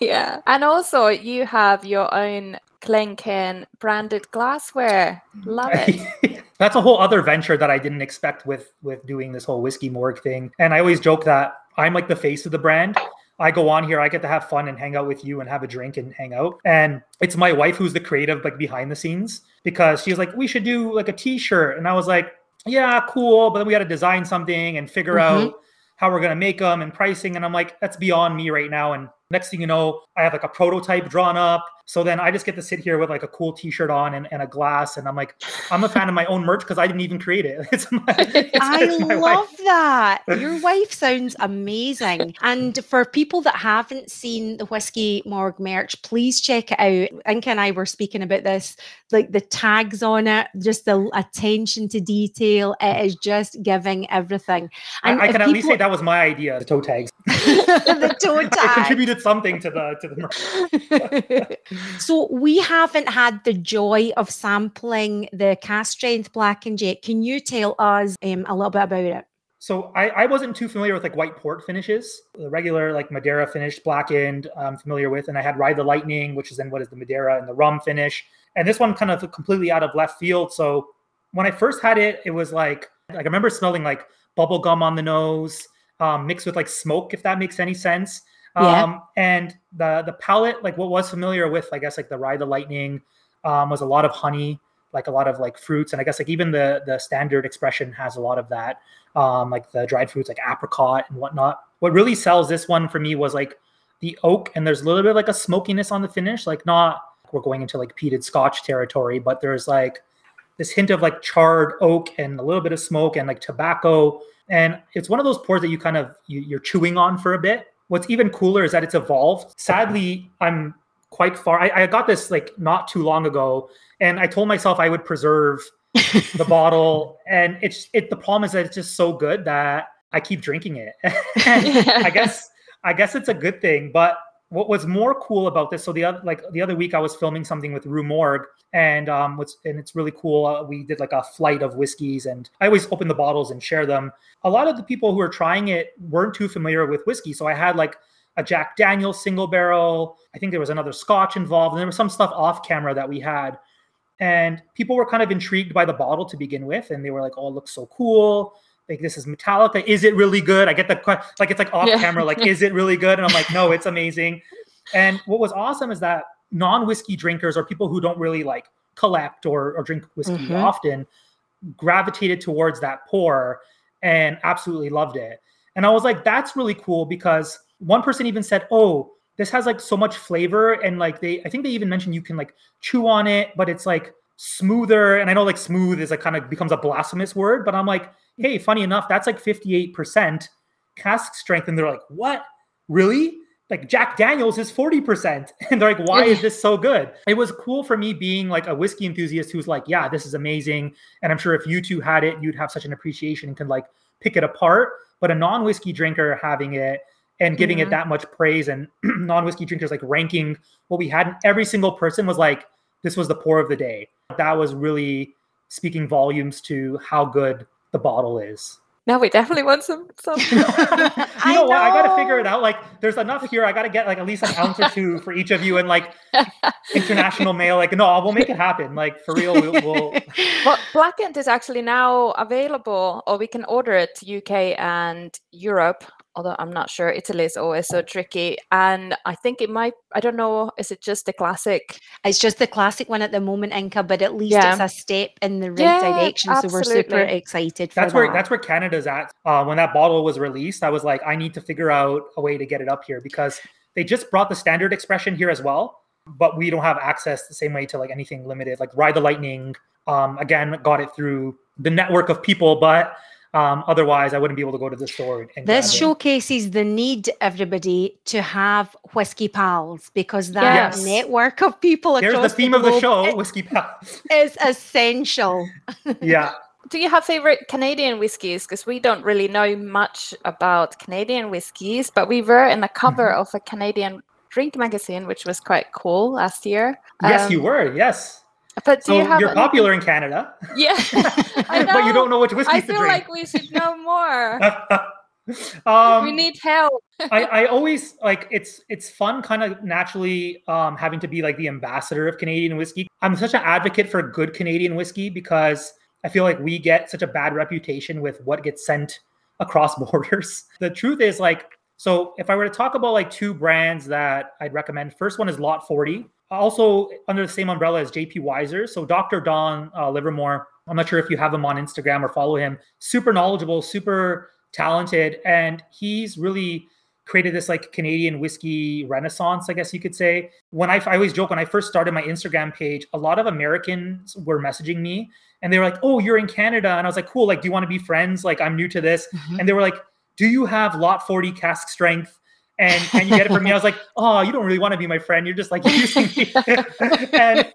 Yeah. And also you have your own Glencairn branded glassware. Love it. That's a whole other venture that I didn't expect with doing this whole Whiskey Morgue thing. And I always joke that I'm like the face of the brand. I go on here, I get to have fun and hang out with you and have a drink and hang out. And it's my wife who's the creative, like behind the scenes, because she was like, we should do like a t-shirt. And I was like, yeah, cool. But then we got to design something and figure out how we're going to make them and pricing. And I'm like, that's beyond me right now. And next thing you know, I have like a prototype drawn up. So then I just get to sit here with like a cool t-shirt on and a glass. And I'm like, I'm a fan of my own merch because I didn't even create it. I love that. Your wife sounds amazing. And for people that haven't seen the Whiskey Morgue merch, please check it out. Inka and I were speaking about this, like the tags on it, just the attention to detail. It is just giving everything. And I can at least say that was my idea, the toe tags. The toe tags. I contributed something to the merch. So we haven't had the joy of sampling the cast strength Blackened yet. Can you tell us a little bit about it? So I wasn't too familiar with like white port finishes. The regular like Madeira finish Blackened I'm familiar with. And I had Ride the Lightning, which is then what is the Madeira and the rum finish. And this one kind of completely out of left field. So when I first had it, it was like I remember smelling like bubble gum on the nose mixed with like smoke, if that makes any sense. Yeah. And the palette, like what was familiar with, I guess, like the Ride the Lightning, was a lot of honey, like a lot of like fruits. And I guess like even the standard expression has a lot of that, like the dried fruits, like apricot and whatnot. What really sells this one for me was like the oak, and there's a little bit of like a smokiness on the finish, like not, we're going into like peated Scotch territory, but there's like this hint of like charred oak and a little bit of smoke and like tobacco. And it's one of those pours that you kind of, you're chewing on for a bit. What's even cooler is that it's evolved. Sadly, I'm quite far. I got this like not too long ago, and I told myself I would preserve the bottle. And the problem is that it's just so good that I keep drinking it. I guess it's a good thing. But what was more cool about this? So the other week I was filming something with Rue Morgue, and it's really cool. We did like a flight of whiskeys, and I always open the bottles and share them. A lot of the people who are trying it weren't too familiar with whiskey, so I had like a Jack Daniels single barrel. I think there was another Scotch involved, and there was some stuff off camera that we had. And people were kind of intrigued by the bottle to begin with, and they were like, "Oh, it looks so cool." Like, this is Metallica. Is it really good? I get the question. Like, it's like off camera. Like, is it really good? And I'm like, no, it's amazing. And what was awesome is that non-whiskey drinkers or people who don't really like collect or drink whiskey often gravitated towards that pour and absolutely loved it. And I was like, that's really cool, because one person even said, oh, this has like so much flavor. And like, I think they even mentioned you can like chew on it, but it's like smoother. And I know like smooth is like kind of becomes a blasphemous word, but I'm like, hey, funny enough, that's like 58% cask strength. And they're like, what? Really? Like Jack Daniels is 40%. And they're like, why is this so good? It was cool for me being like a whiskey enthusiast who's like, yeah, this is amazing. And I'm sure if you two had it, you'd have such an appreciation and can like pick it apart. But a non-whiskey drinker having it and giving it that much praise, and non-whiskey drinkers like ranking what we had, and every single person was like, this was the pour of the day. That was really speaking volumes to how good the bottle is. Now we definitely want some. you know what? I got to figure it out. Like, there's enough here. I got to get like at least an ounce or two for each of you, and like international mail. Like, no, we'll make it happen. Like, for real, we'll... Well, Blackened is actually now available, or we can order it to UK and Europe. Although I'm not sure, Italy is always so tricky. And I think it might, I don't know, is it just the classic? It's just the classic one at the moment, Inka, but at least it's a step in the right direction. Absolutely. So we're super excited for that. That's where Canada's at. When that bottle was released, I was like, I need to figure out a way to get it up here, because they just brought the standard expression here as well, but we don't have access the same way to like anything limited. Like Ride the Lightning, again, got it through the network of people, but... otherwise, I wouldn't be able to go to the store. This showcases the need, everybody, to have Whiskey Pals, because that network of people across the theme of the show, Whiskey Pals, is essential. Yeah. Do you have favorite Canadian whiskies? Because we don't really know much about Canadian whiskies, but we were in the cover of a Canadian drink magazine, which was quite cool last year. Yes, you were. Yes. But you're popular in Canada. Yeah, I know. But you don't know which whiskeys to drink. I feel like we should know more. We need help. I always like it's fun, kind of naturally having to be like the ambassador of Canadian whiskey. I'm such an advocate for good Canadian whiskey, because I feel like we get such a bad reputation with what gets sent across borders. The truth is like, so if I were to talk about like two brands that I'd recommend, first one is Lot 40. Also under the same umbrella as JP Weiser. So Dr. Don Livermore, I'm not sure if you have him on Instagram or follow him. Super knowledgeable, super talented, and he's really created this like Canadian whiskey renaissance, I guess you could say. When I always joke, when I first started my Instagram page, a lot of Americans were messaging me and they were like, oh, you're in Canada. And I was like, cool. Like, do you want to be friends? Like, I'm new to this. Mm-hmm. And they were like, do you have Lot 40 cask strength? And you get it from me. I was like, oh, you don't really want to be my friend. You're just like using me. And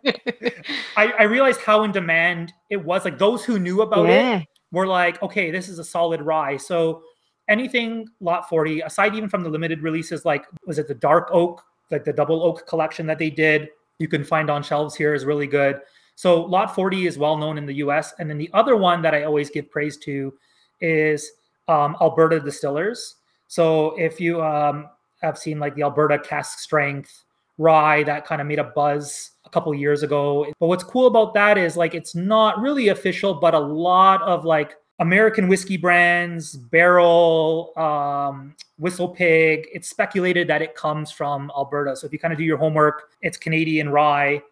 I realized how in demand it was. Like, those who knew about it were like, okay, this is a solid rye. So anything Lot 40, aside even from the limited releases, like, was it the Dark Oak, like the Double Oak collection that they did, you can find on shelves here, is really good. So Lot 40 is well known in the US. And then the other one that I always give praise to is Alberta Distillers. So if you have seen like the Alberta Cask Strength rye, that kind of made a buzz a couple years ago. But what's cool about that is like, it's not really official, but a lot of like American whiskey brands, Barrel, Whistle Pig, it's speculated that it comes from Alberta. So if you kind of do your homework, it's Canadian rye.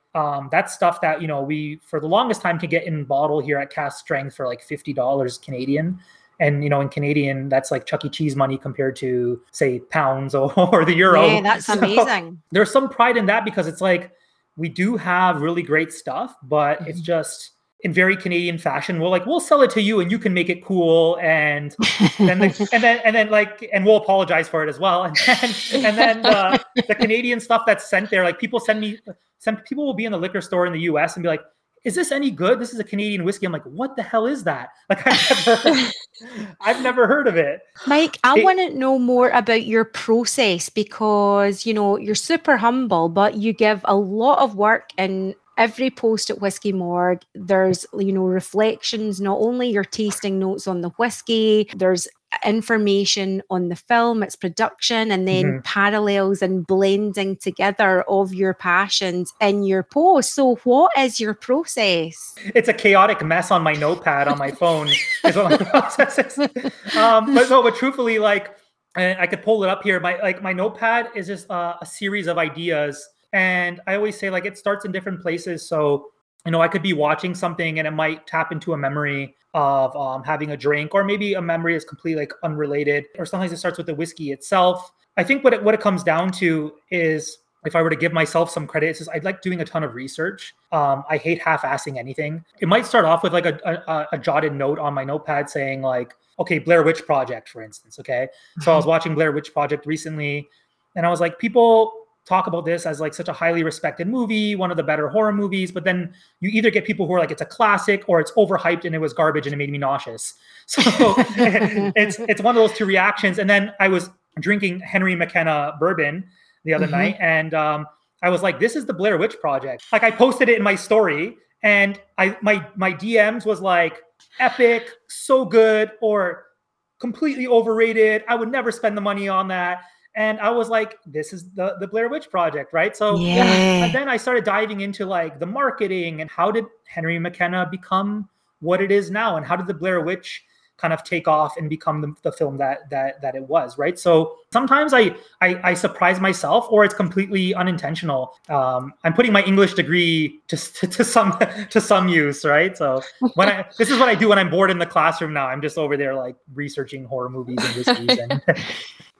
That's stuff that, you know, we, for the longest time, could get in bottle here at Cask Strength for like $50 Canadian. And, you know, in Canadian, that's like Chuck E. Cheese money compared to, say, pounds or the euro. Yeah, that's so amazing. There's some pride in that because it's like, we do have really great stuff, but it's just in very Canadian fashion, we're like, we'll sell it to you and you can make it cool. And then, and we'll apologize for it as well. And then the Canadian stuff that's sent there, like people will be in the liquor store in the US and be like, is this any good? This is a Canadian whiskey. I'm like, what the hell is that? Like, I've never heard of it. Mike, I want to know more about your process because, you know, you're super humble, but you give a lot of work in every post at Whiskey Morgue. There's, you know, reflections, not only your tasting notes on the whiskey, there's information on the film, its production, and then parallels and blending together of your passions in your post. So what is your process? It's a chaotic mess on my notepad on my phone is what my process is. But truthfully, like, and I could pull it up here. My notepad is just a series of ideas. And I always say, like, it starts in different places. So, you know, I could be watching something and it might tap into a memory of having a drink, or maybe a memory is completely like unrelated, or sometimes it starts with the whiskey itself. I think what it comes down to is, if I were to give myself some credit, it's just, I like doing a ton of research. I hate half-assing anything. It might start off with like a jotted note on my notepad saying like, okay, Blair Witch Project, for instance. Okay. So I was watching Blair Witch Project recently and I was like, people talk about this as like such a highly respected movie, one of the better horror movies, but then you either get people who are like, it's a classic, or it's overhyped and it was garbage and it made me nauseous. So it's one of those two reactions. And then I was drinking Henry McKenna bourbon the other night. And I was like, this is the Blair Witch Project. Like, I posted it in my story and my DMs was like, epic, so good, or completely overrated. I would never spend the money on that. And I was like, this is the Blair Witch Project, right? So and then I started diving into like the marketing and how did Henry McKenna become what it is now? And how did the Blair Witch kind of take off and become the film that it was, right? So sometimes I surprise myself, or it's completely unintentional. I'm putting my English degree to some use, right? So when this is what I do when I'm bored in the classroom now. I'm just over there like researching horror movies and whiskeys and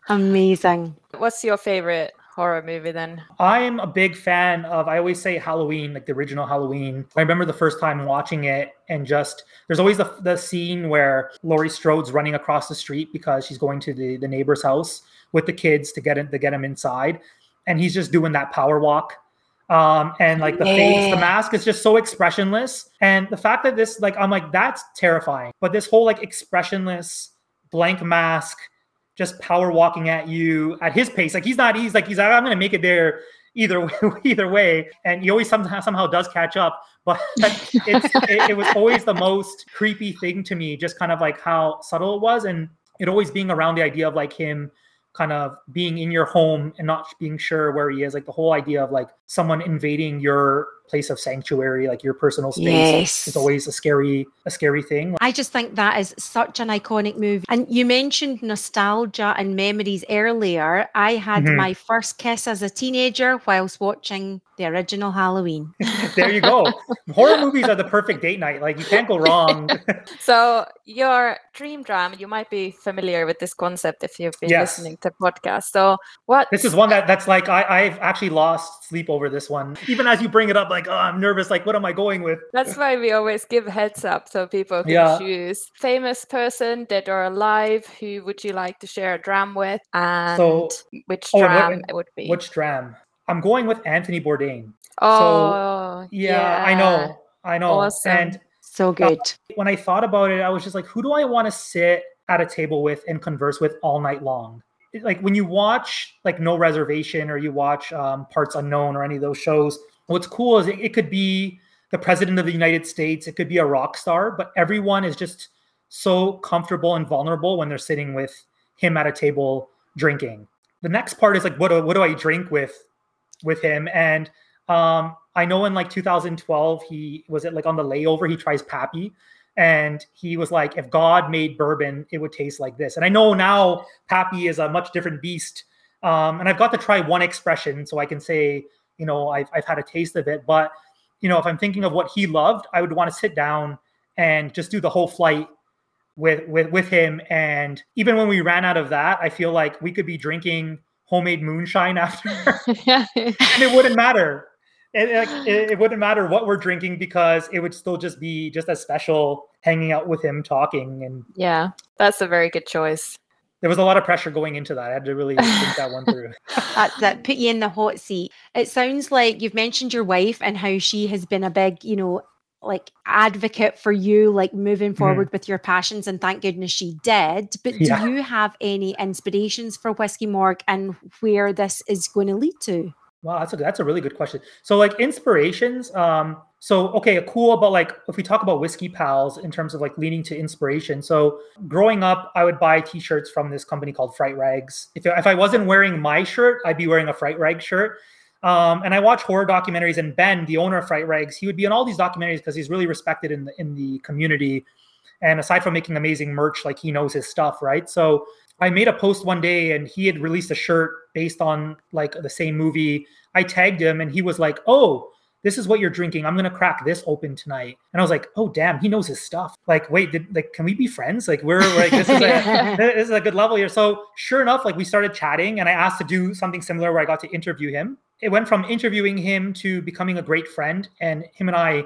amazing. What's your favorite horror movie then? I'm a big fan of, I always say Halloween, like the original Halloween. I remember the first time watching it and just, there's always the scene where Laurie Strode's running across the street because she's going to the neighbor's house with the kids to get him inside. And he's just doing that power walk. And like the face, the mask is just so expressionless. And the fact that this, like, I'm like, that's terrifying. But this whole like expressionless blank mask, just power walking at you at his pace. Like he's like, I'm going to make it there either way. And he always somehow does catch up, but it was always the most creepy thing to me, just kind of like how subtle it was. And it always being around the idea of like him kind of being in your home and not being sure where he is. Like the whole idea of like someone invading your place of sanctuary, like your personal space. Yes. It's always a scary thing. I just think that is such an iconic movie. And you mentioned nostalgia and memories earlier. I had my first kiss as a teenager whilst watching the original Halloween. There you go. Horror movies are the perfect date night. Like, you can't go wrong. So your dream drama, you might be familiar with this concept if you've been listening to podcasts. So what? This is one that's like, I've actually lost sleep over this one. Even as you bring it up, like, oh, I'm nervous. Like, what am I going with? That's why we always give heads up so people can choose. Famous person, dead or alive, who would you like to share a dram with? And so, which dram it would be? Which dram? I'm going with Anthony Bourdain. Oh, so, yeah. I know. Awesome. And so good. When I thought about it, I was just like, who do I want to sit at a table with and converse with all night long? Like, when you watch like No Reservation or you watch Parts Unknown or any of those shows, what's cool is it could be the president of the United States, it could be a rock star, but everyone is just so comfortable and vulnerable when they're sitting with him at a table drinking. The next part is like, what do I drink with him? And I know in like 2012 he was at like on The Layover, he tries Pappy, and he was like, if God made bourbon, it would taste like this. And I know now Pappy is a much different beast, and I've got to try one expression so I can say, you know, I've had a taste of it. But you know, if I'm thinking of what he loved, I would want to sit down and just do the whole flight with him. And even when we ran out of that, I feel like we could be drinking homemade moonshine after. And it wouldn't matter. It wouldn't matter what we're drinking, because it would still just be just as special hanging out with him, talking. And yeah, that's a very good choice. There was a lot of pressure going into that. I had to really think that one through. That put you in the hot seat. It sounds like you've mentioned your wife and how she has been a big, you know, like advocate for you, like moving forward with your passions, and thank goodness she did. But do you have any inspirations for Whiskey Morgue and where this is going to lead to? Wow, that's a really good question. So like inspirations, but like if we talk about Whiskey Pals in terms of like leaning to inspiration. So growing up, I would buy t-shirts from this company called Fright Rags. If I wasn't wearing my shirt, I'd be wearing a Fright Rag shirt. And I watch horror documentaries, and Ben, the owner of Fright Rags, he would be in all these documentaries because he's really respected in the community. And aside from making amazing merch, like he knows his stuff, right? So I made a post one day, and he had released a shirt based on like the same movie. I tagged him, and he was like, oh, this is what you're drinking. I'm going to crack this open tonight. And I was like, oh, damn, he knows his stuff. Like, wait, can we be friends? Like, we're like, this is a good level here. So sure enough, like we started chatting, and I asked to do something similar where I got to interview him. It went from interviewing him to becoming a great friend. And him and I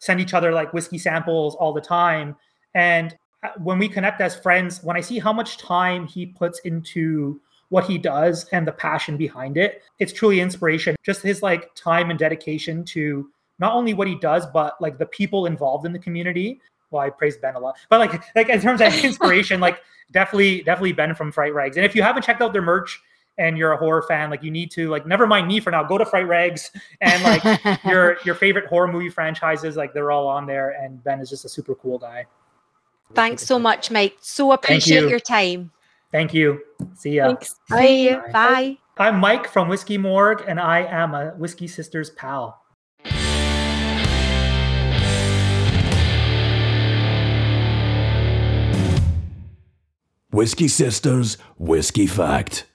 send each other like whiskey samples all the time. And when we connect as friends, when I see how much time he puts into what he does and the passion behind it, it's truly inspiration. Just his like time and dedication to not only what he does, but like the people involved in the community. Well, I praise Ben a lot, but like in terms of inspiration, like definitely Ben from Fright Rags. And if you haven't checked out their merch, and you're a horror fan, like you need to, like, never mind me for now, go to Fright Rags and like your favorite horror movie franchises, like they're all on there. And Ben is just a super cool guy. Thanks so much, Mike. So appreciate your time. Thank you. See ya. Thanks. See ya. Bye. I'm Mike from Whiskey Morgue, and I am a Whiskey Sisters pal. Whiskey Sisters, Whiskey Fact.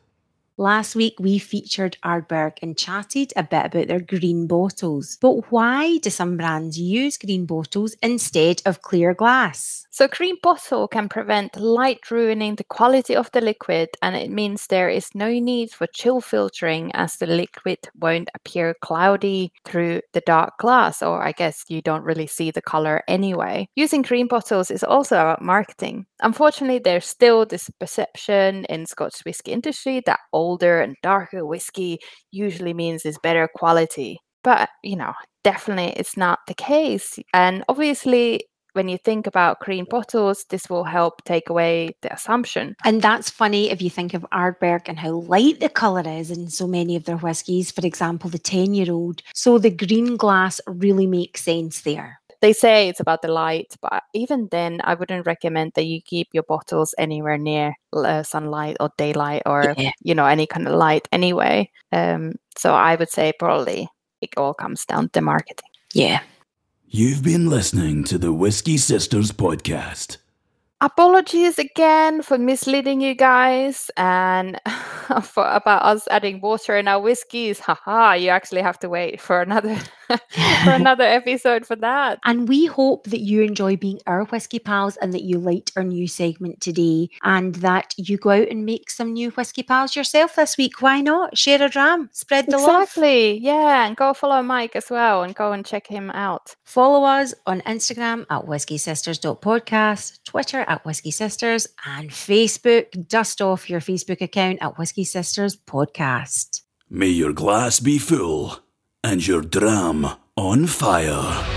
Last week, we featured Ardbeg and chatted a bit about their green bottles. But why do some brands use green bottles instead of clear glass? So green bottle can prevent light ruining the quality of the liquid, and it means there is no need for chill filtering, as the liquid won't appear cloudy through the dark glass, or I guess you don't really see the color anyway. Using green bottles is also about marketing. Unfortunately, there's still this perception in Scotch whisky industry that older and darker whiskey usually means it's better quality. But, you know, definitely it's not the case. And obviously, when you think about green bottles, this will help take away the assumption. And that's funny if you think of Ardbeg and how light the colour is in so many of their whiskies, for example, the 10-year-old. So the green glass really makes sense there. They say it's about the light, but even then, I wouldn't recommend that you keep your bottles anywhere near sunlight or daylight or, you know, any kind of light anyway. So I would say probably it all comes down to marketing. Yeah. You've been listening to the Whiskey Sisters podcast. Apologies again for misleading you guys and for about us adding water in our whiskies. Haha, you actually have to wait for another for another episode for that. And we hope that you enjoy being our whiskey pals and that you liked our new segment today and that you go out and make some new whiskey pals yourself this week. Why not? Share a dram, spread the love. Exactly. Yeah, and go follow Mike as well and go and check him out. Follow us on Instagram at whiskeysisters.podcast, Twitter at Whiskey Sisters, and Facebook. Dust off your Facebook account at Whiskey Sisters Podcast. May your glass be full and your dram on fire.